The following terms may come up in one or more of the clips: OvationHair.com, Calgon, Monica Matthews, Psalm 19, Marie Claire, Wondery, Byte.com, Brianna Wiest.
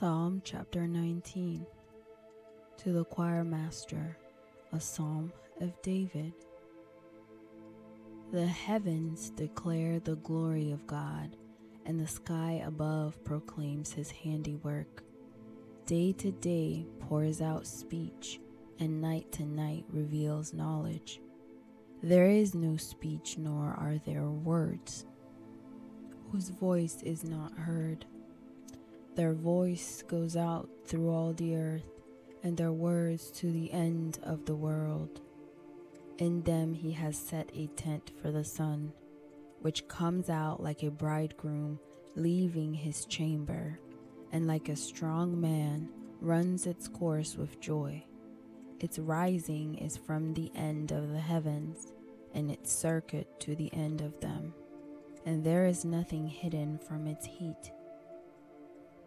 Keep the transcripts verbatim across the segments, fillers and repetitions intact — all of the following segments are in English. Psalm chapter nineteen. To the choir master, a psalm of David. The heavens declare the glory of God, and the sky above proclaims his handiwork. Day to day pours out speech, and night to night reveals knowledge. There is no speech, nor are there words whose voice is not heard. Their voice goes out through all the earth, and their words to the end of the world. In them he has set a tent for the sun, which comes out like a bridegroom leaving his chamber, and like a strong man runs its course with joy. Its rising is from the end of the heavens, and its circuit to the end of them, and there is nothing hidden from its heat.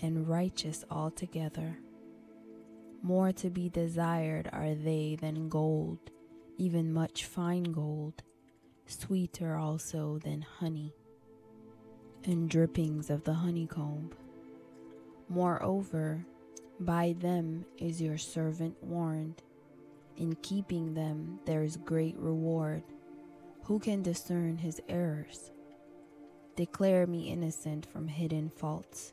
and righteous altogether. More to be desired are they than gold, even much fine gold, sweeter also than honey, and drippings of the honeycomb. Moreover, by them is your servant warned. In keeping them there is great reward. Who can discern his errors? Declare me innocent from hidden faults.